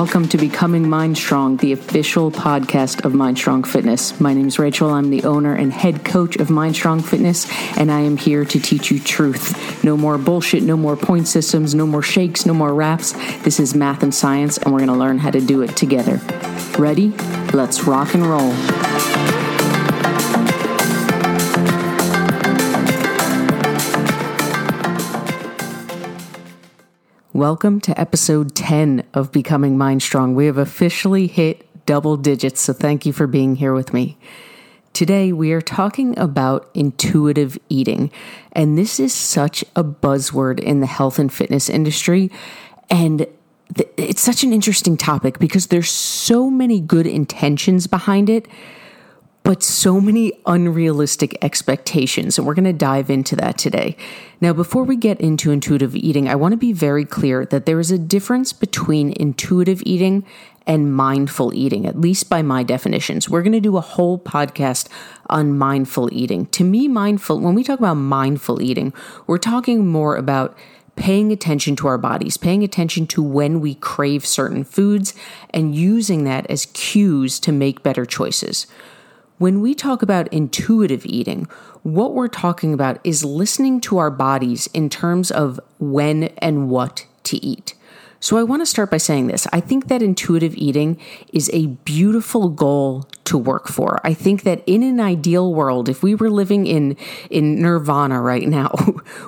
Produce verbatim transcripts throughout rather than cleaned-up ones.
Welcome to Becoming Mind Strong, the official podcast of Mind Strong Fitness. My name is Rachel. I'm the owner and head coach of Mind Strong Fitness, and I am here to teach you truth. No more bullshit, no more point systems, no more shakes, no more wraps. This is math and science, and we're going to learn how to do it together. Ready? Let's rock and roll. Welcome to episode ten of Becoming Mind Strong. We have officially hit double digits, so thank you for being here with me. Today, we are talking about intuitive eating, and this is such a buzzword in the health and fitness industry, and th- it's such an interesting topic because there's so many good intentions behind it, but so many unrealistic expectations, and we're going to dive into that today. Now, before we get into intuitive eating, I want to be very clear that there is a difference between intuitive eating and mindful eating, at least by my definitions. We're going to do a whole podcast on mindful eating. To me, mindful, when we talk about mindful eating, we're talking more about paying attention to our bodies, paying attention to when we crave certain foods, and using that as cues to make better choices. When we talk about intuitive eating, what we're talking about is listening to our bodies in terms of when and what to eat. So I want to start by saying this. I think that intuitive eating is a beautiful goal to work for. I think that in an ideal world, if we were living in, in nirvana right now,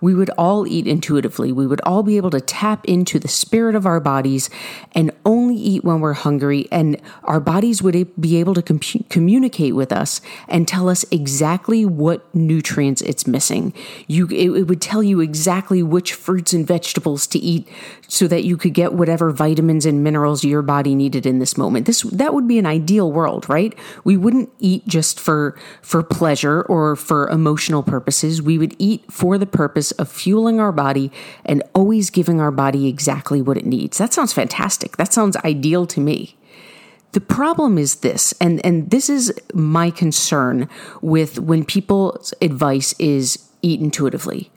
we would all eat intuitively. We would all be able to tap into the spirit of our bodies and only eat when we're hungry. And our bodies would be able to com- communicate with us and tell us exactly what nutrients it's missing. You, it, it would tell you exactly which fruits and vegetables to eat so that you could get whatever vitamins and minerals your body needed in this moment. This that would be an ideal world, right? We wouldn't eat just for, for pleasure or for emotional purposes. We would eat for the purpose of fueling our body and always giving our body exactly what it needs. That sounds fantastic. That sounds ideal to me. The problem is this, and, and this is my concern with when people's advice is eat intuitively.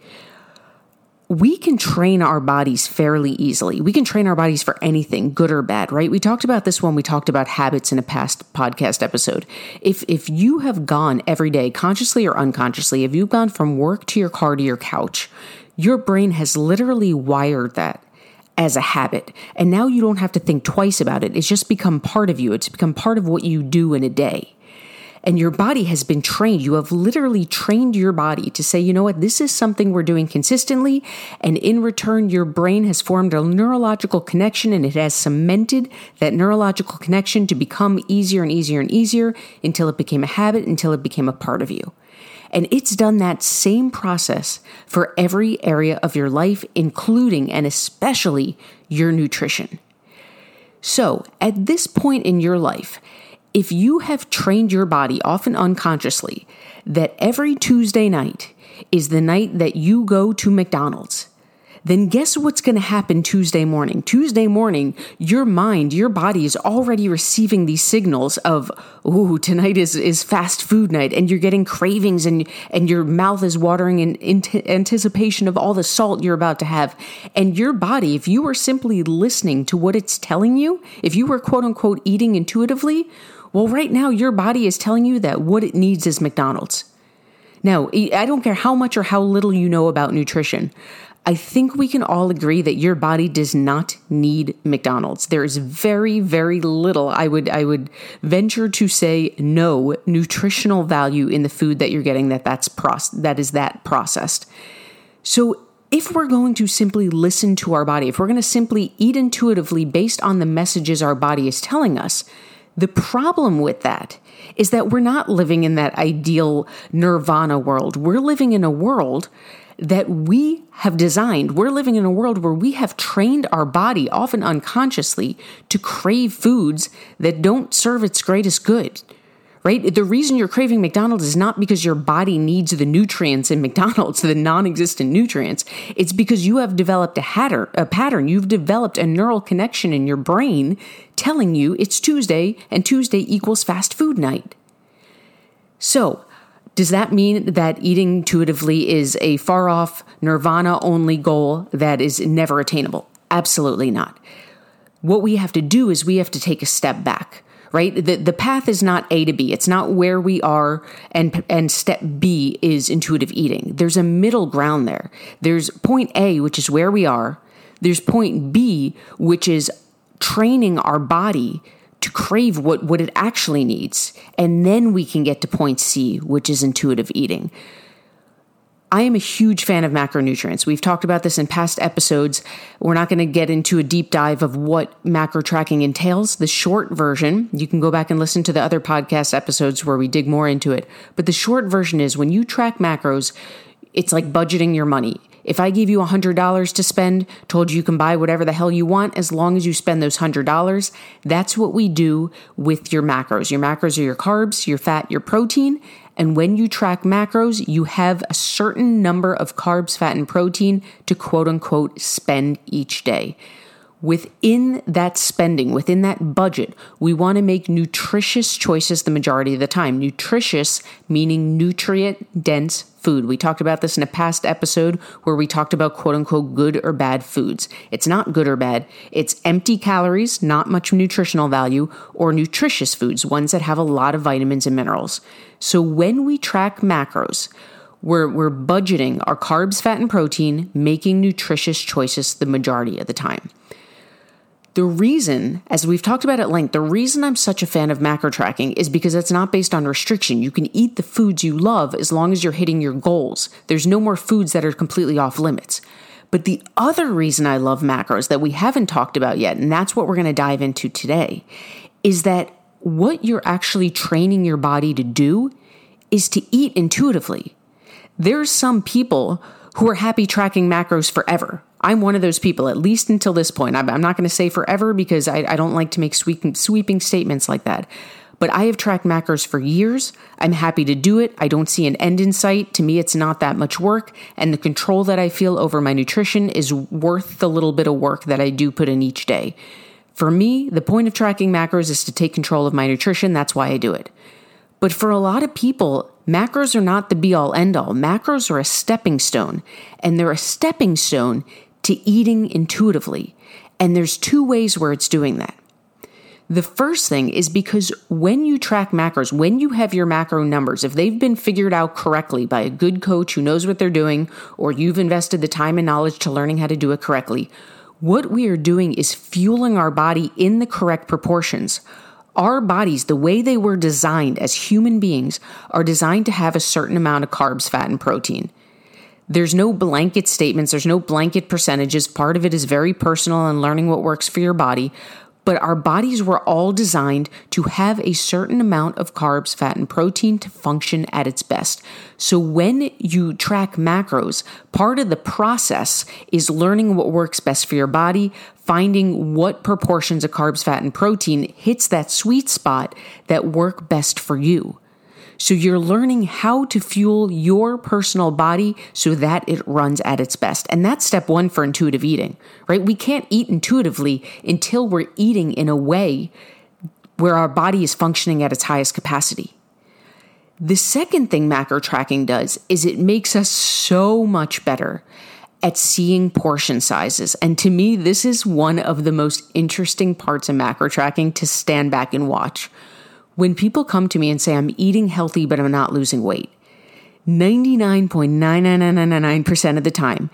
We can train our bodies fairly easily. We can train our bodies for anything, good or bad, right? We talked about this when we talked about habits in a past podcast episode. If if you have gone every day, consciously or unconsciously, if you've gone from work to your car to your couch, your brain has literally wired that as a habit. And now you don't have to think twice about it. It's just become part of you. It's become part of what you do in a day. And your body has been trained. You have literally trained your body to say, you know what, this is something we're doing consistently. And in return, your brain has formed a neurological connection, and it has cemented that neurological connection to become easier and easier and easier until it became a habit, until it became a part of you. And it's done that same process for every area of your life, including and especially your nutrition. So at this point in your life, if you have trained your body, often unconsciously, that every Tuesday night is the night that you go to McDonald's, then guess what's going to happen Tuesday morning? Tuesday morning, your mind, your body is already receiving these signals of, ooh, tonight is, is fast food night, and you're getting cravings, and, and your mouth is watering in, in t- anticipation of all the salt you're about to have. And your body, if you were simply listening to what it's telling you, if you were quote unquote eating intuitively, well, right now, your body is telling you that what it needs is McDonald's. Now, I don't care how much or how little you know about nutrition. I think we can all agree that your body does not need McDonald's. There is very, very little, I would I would venture to say, no nutritional value in the food that you're getting that that's proce- that is that processed. So if we're going to simply listen to our body, if we're going to simply eat intuitively based on the messages our body is telling us, the problem with that is that we're not living in that ideal nirvana world. We're living in a world that we have designed. We're living in a world where we have trained our body, often unconsciously, to crave foods that don't serve its greatest good, right? The reason you're craving McDonald's is not because your body needs the nutrients in McDonald's, the non-existent nutrients. It's because you have developed a, hatter, a pattern. You've developed a neural connection in your brain telling you it's Tuesday and Tuesday equals fast food night. So does that mean that eating intuitively is a far-off, nirvana-only goal that is never attainable? Absolutely not. what we have to do is we have to take a step back, right? The the path is not A to B. It's not where we are and and step B is intuitive eating. There's a middle ground there. There's point A, which is where we are. There's point B, which is training our body to crave what, what it actually needs. And then we can get to point C, which is intuitive eating. I am a huge fan of macronutrients. We've talked about this in past episodes. We're not going to get into a deep dive of what macro tracking entails. The short version, you can go back and listen to the other podcast episodes where we dig more into it. But the short version is when you track macros, it's like budgeting your money. If I gave you one hundred dollars to spend, told you you can buy whatever the hell you want as long as you spend those one hundred dollars, that's what we do with your macros. Your macros are your carbs, your fat, your protein. And when you track macros, you have a certain number of carbs, fat, and protein to quote unquote spend each day. Within that spending, within that budget, we want to make nutritious choices the majority of the time. Nutritious meaning nutrient-dense food. We talked about this in a past episode where we talked about quote-unquote good or bad foods. It's not good or bad. It's empty calories, not much nutritional value, or nutritious foods, ones that have a lot of vitamins and minerals. So when we track macros, We're, we're budgeting our carbs, fat, and protein, making nutritious choices the majority of the time. The reason, as we've talked about at length, the reason I'm such a fan of macro tracking is because it's not based on restriction. You can eat the foods you love as long as you're hitting your goals. There's no more foods that are completely off limits. But the other reason I love macros that we haven't talked about yet, and that's what we're going to dive into today, is that what you're actually training your body to do is to eat intuitively. There's some people who are happy tracking macros forever. I'm one of those people, at least until this point. I'm not going to say forever because I, I don't like to make sweeping, sweeping statements like that. But I have tracked macros for years. I'm happy to do it. I don't see an end in sight. To me, it's not that much work. And the control that I feel over my nutrition is worth the little bit of work that I do put in each day. For me, the point of tracking macros is to take control of my nutrition. That's why I do it. But for a lot of people, macros are not the be-all, end-all. Macros are a stepping stone, and they're a stepping stone to eating intuitively. And there's two ways where it's doing that. The first thing is because when you track macros, when you have your macro numbers, if they've been figured out correctly by a good coach who knows what they're doing, or you've invested the time and knowledge to learning how to do it correctly, what we are doing is fueling our body in the correct proportions. Our bodies, the way they were designed as human beings, are designed to have a certain amount of carbs, fat, and protein. There's no blanket statements. There's no blanket percentages. Part of it is very personal and learning what works for your body. But our bodies were all designed to have a certain amount of carbs, fat, and protein to function at its best. So when you track macros, part of the process is learning what works best for your body, finding what proportions of carbs, fat, and protein hits that sweet spot that work best for you. So you're learning how to fuel your personal body so that it runs at its best. And that's step one for intuitive eating, right? We can't eat intuitively until we're eating in a way where our body is functioning at its highest capacity. The second thing macro tracking does is it makes us so much better at seeing portion sizes. And to me, this is one of the most interesting parts of macro tracking to stand back and watch. When people come to me and say, I'm eating healthy, but I'm not losing weight, ninety-nine point nine nine nine nine nine percent of the time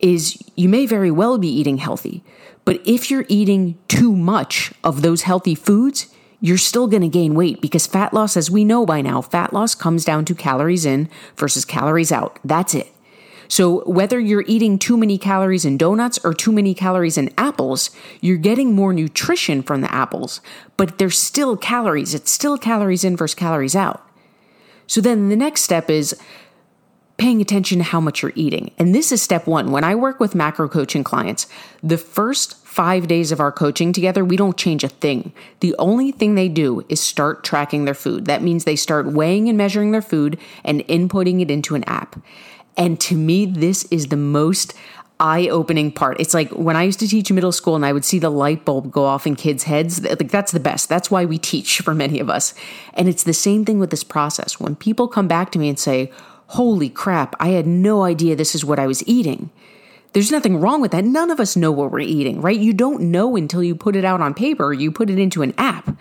is you may very well be eating healthy, but if you're eating too much of those healthy foods, you're still going to gain weight because fat loss, as we know by now, fat loss comes down to calories in versus calories out. That's it. So whether you're eating too many calories in donuts or too many calories in apples, you're getting more nutrition from the apples, but there's still calories. It's still calories in versus calories out. So then the next step is paying attention to how much you're eating. And this is step one. When I work with macro coaching clients, the first five days of our coaching together, we don't change a thing. The only thing they do is start tracking their food. That means they start weighing and measuring their food and inputting it into an app. And to me, this is the most eye-opening part. It's like when I used to teach middle school and I would see the light bulb go off in kids' heads, like that's the best. That's why we teach for many of us. And it's the same thing with this process. When people come back to me and say, holy crap, I had no idea this is what I was eating. There's nothing wrong with that. None of us know what we're eating, right? You don't know until you put it out on paper, you put it into an app.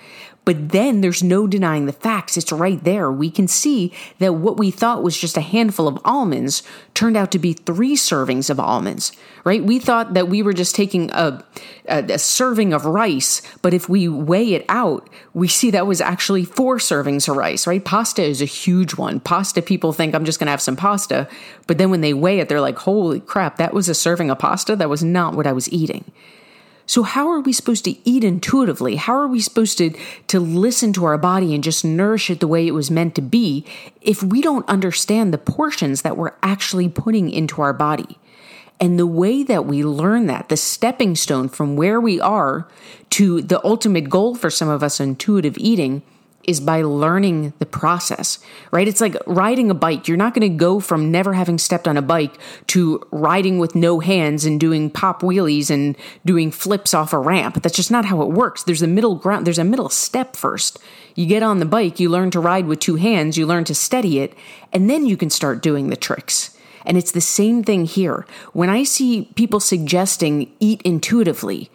But then there's no denying the facts. It's right there. We can see that what we thought was just a handful of almonds turned out to be three servings of almonds, right? We thought that we were just taking a, a, a serving of rice, but if we weigh it out, we see that was actually four servings of rice, right? Pasta is a huge one. Pasta, people think I'm just going to have some pasta, but then when they weigh it, they're like, holy crap, that was a serving of pasta. That was not what I was eating. So how are we supposed to eat intuitively? How are we supposed to, to listen to our body and just nourish it the way it was meant to be if we don't understand the portions that we're actually putting into our body? And the way that we learn that, the stepping stone from where we are to the ultimate goal for some of us, intuitive eating, is by learning the process, right? It's like riding a bike. You're not going to go from never having stepped on a bike to riding with no hands and doing pop wheelies and doing flips off a ramp. That's just not how it works. There's a middle ground. There's a middle step first. You get on the bike, you learn to ride with two hands, you learn to steady it, and then you can start doing the tricks. And it's the same thing here. When I see people suggesting eat intuitively,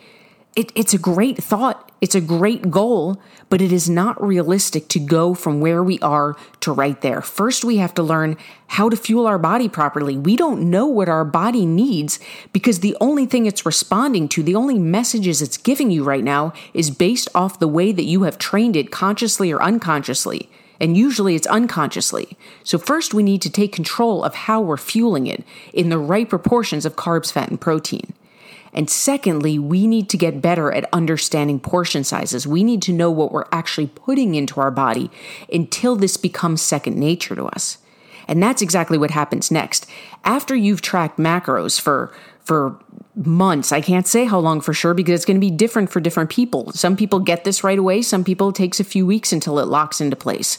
It, it's a great thought. It's a great goal, but it is not realistic to go from where we are to right there. First, we have to learn how to fuel our body properly. We don't know what our body needs because the only thing it's responding to, the only messages it's giving you right now is based off the way that you have trained it consciously or unconsciously. And usually it's unconsciously. So first, we need to take control of how we're fueling it in the right proportions of carbs, fat, and protein. And secondly, we need to get better at understanding portion sizes. We need to know what we're actually putting into our body until this becomes second nature to us. And that's exactly what happens next. After you've tracked macros for, for months, I can't say how long for sure because it's going to be different for different people. Some people get this right away. Some people it takes a few weeks until it locks into place.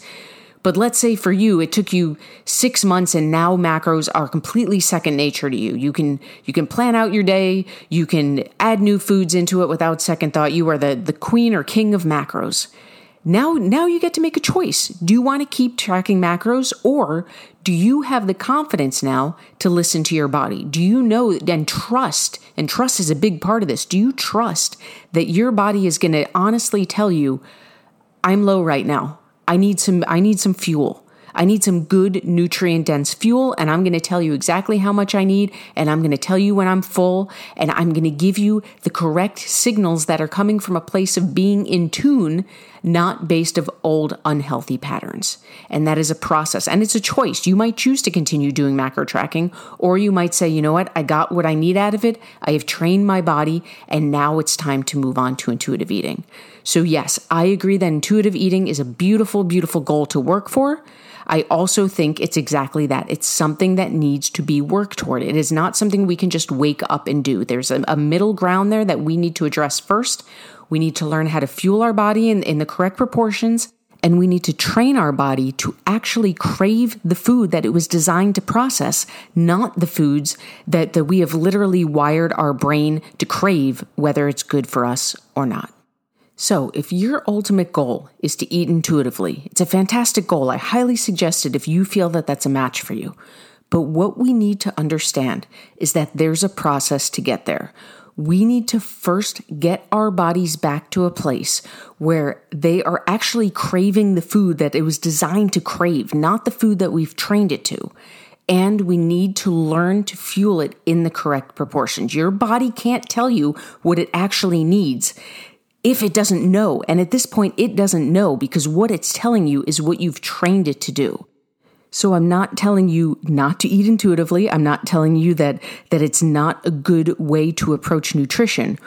But let's say for you, it took you six months and now macros are completely second nature to you. You can you can plan out your day. You can add new foods into it without second thought. You are the, the queen or king of macros. Now, now you get to make a choice. Do you want to keep tracking macros or do you have the confidence now to listen to your body? Do you know and trust, and trust is a big part of this. Do you trust that your body is going to honestly tell you, I'm low right now. I need some, I need some fuel. I need some good nutrient-dense fuel, and I'm going to tell you exactly how much I need, and I'm going to tell you when I'm full, and I'm going to give you the correct signals that are coming from a place of being in tune, not based of old unhealthy patterns. And that is a process, and it's a choice. You might choose to continue doing macro tracking, or you might say, you know what, I got what I need out of it. I have trained my body, and now it's time to move on to intuitive eating. So yes, I agree that intuitive eating is a beautiful, beautiful goal to work for. I also think it's exactly that. It's something that needs to be worked toward. It is not something we can just wake up and do. There's a, a middle ground there that we need to address first. We need to learn how to fuel our body in, in the correct proportions, and we need to train our body to actually crave the food that it was designed to process, not the foods that, that we have literally wired our brain to crave, whether it's good for us or not. So if your ultimate goal is to eat intuitively, it's a fantastic goal. I highly suggest it if you feel that that's a match for you. But what we need to understand is that there's a process to get there. We need to first get our bodies back to a place where they are actually craving the food that it was designed to crave, not the food that we've trained it to. And we need to learn to fuel it in the correct proportions. Your body can't tell you what it actually needs if it doesn't know. And at this point, it doesn't know because what it's telling you is what you've trained it to do. So I'm not telling you not to eat intuitively. I'm not telling you that, that it's not a good way to approach nutrition.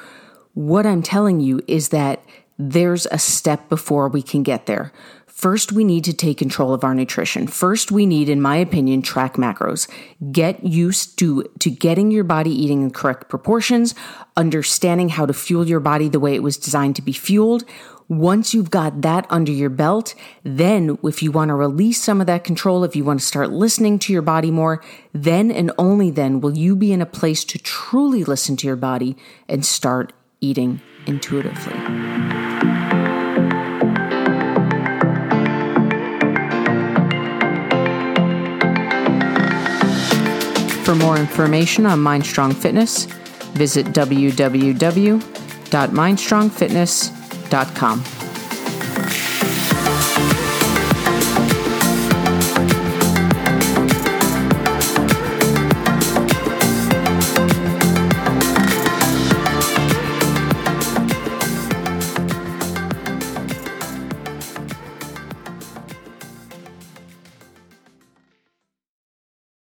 What I'm telling you is that there's a step before we can get there. First, we need to take control of our nutrition. First, we need, in my opinion, track macros. Get used to, to getting your body eating in correct proportions, understanding how to fuel your body the way it was designed to be fueled. Once you've got that under your belt, then if you want to release some of that control, if you want to start listening to your body more, then and only then will you be in a place to truly listen to your body and start eating intuitively. For more information on Mind Strong Fitness, visit w w w dot mind strong fitness dot com.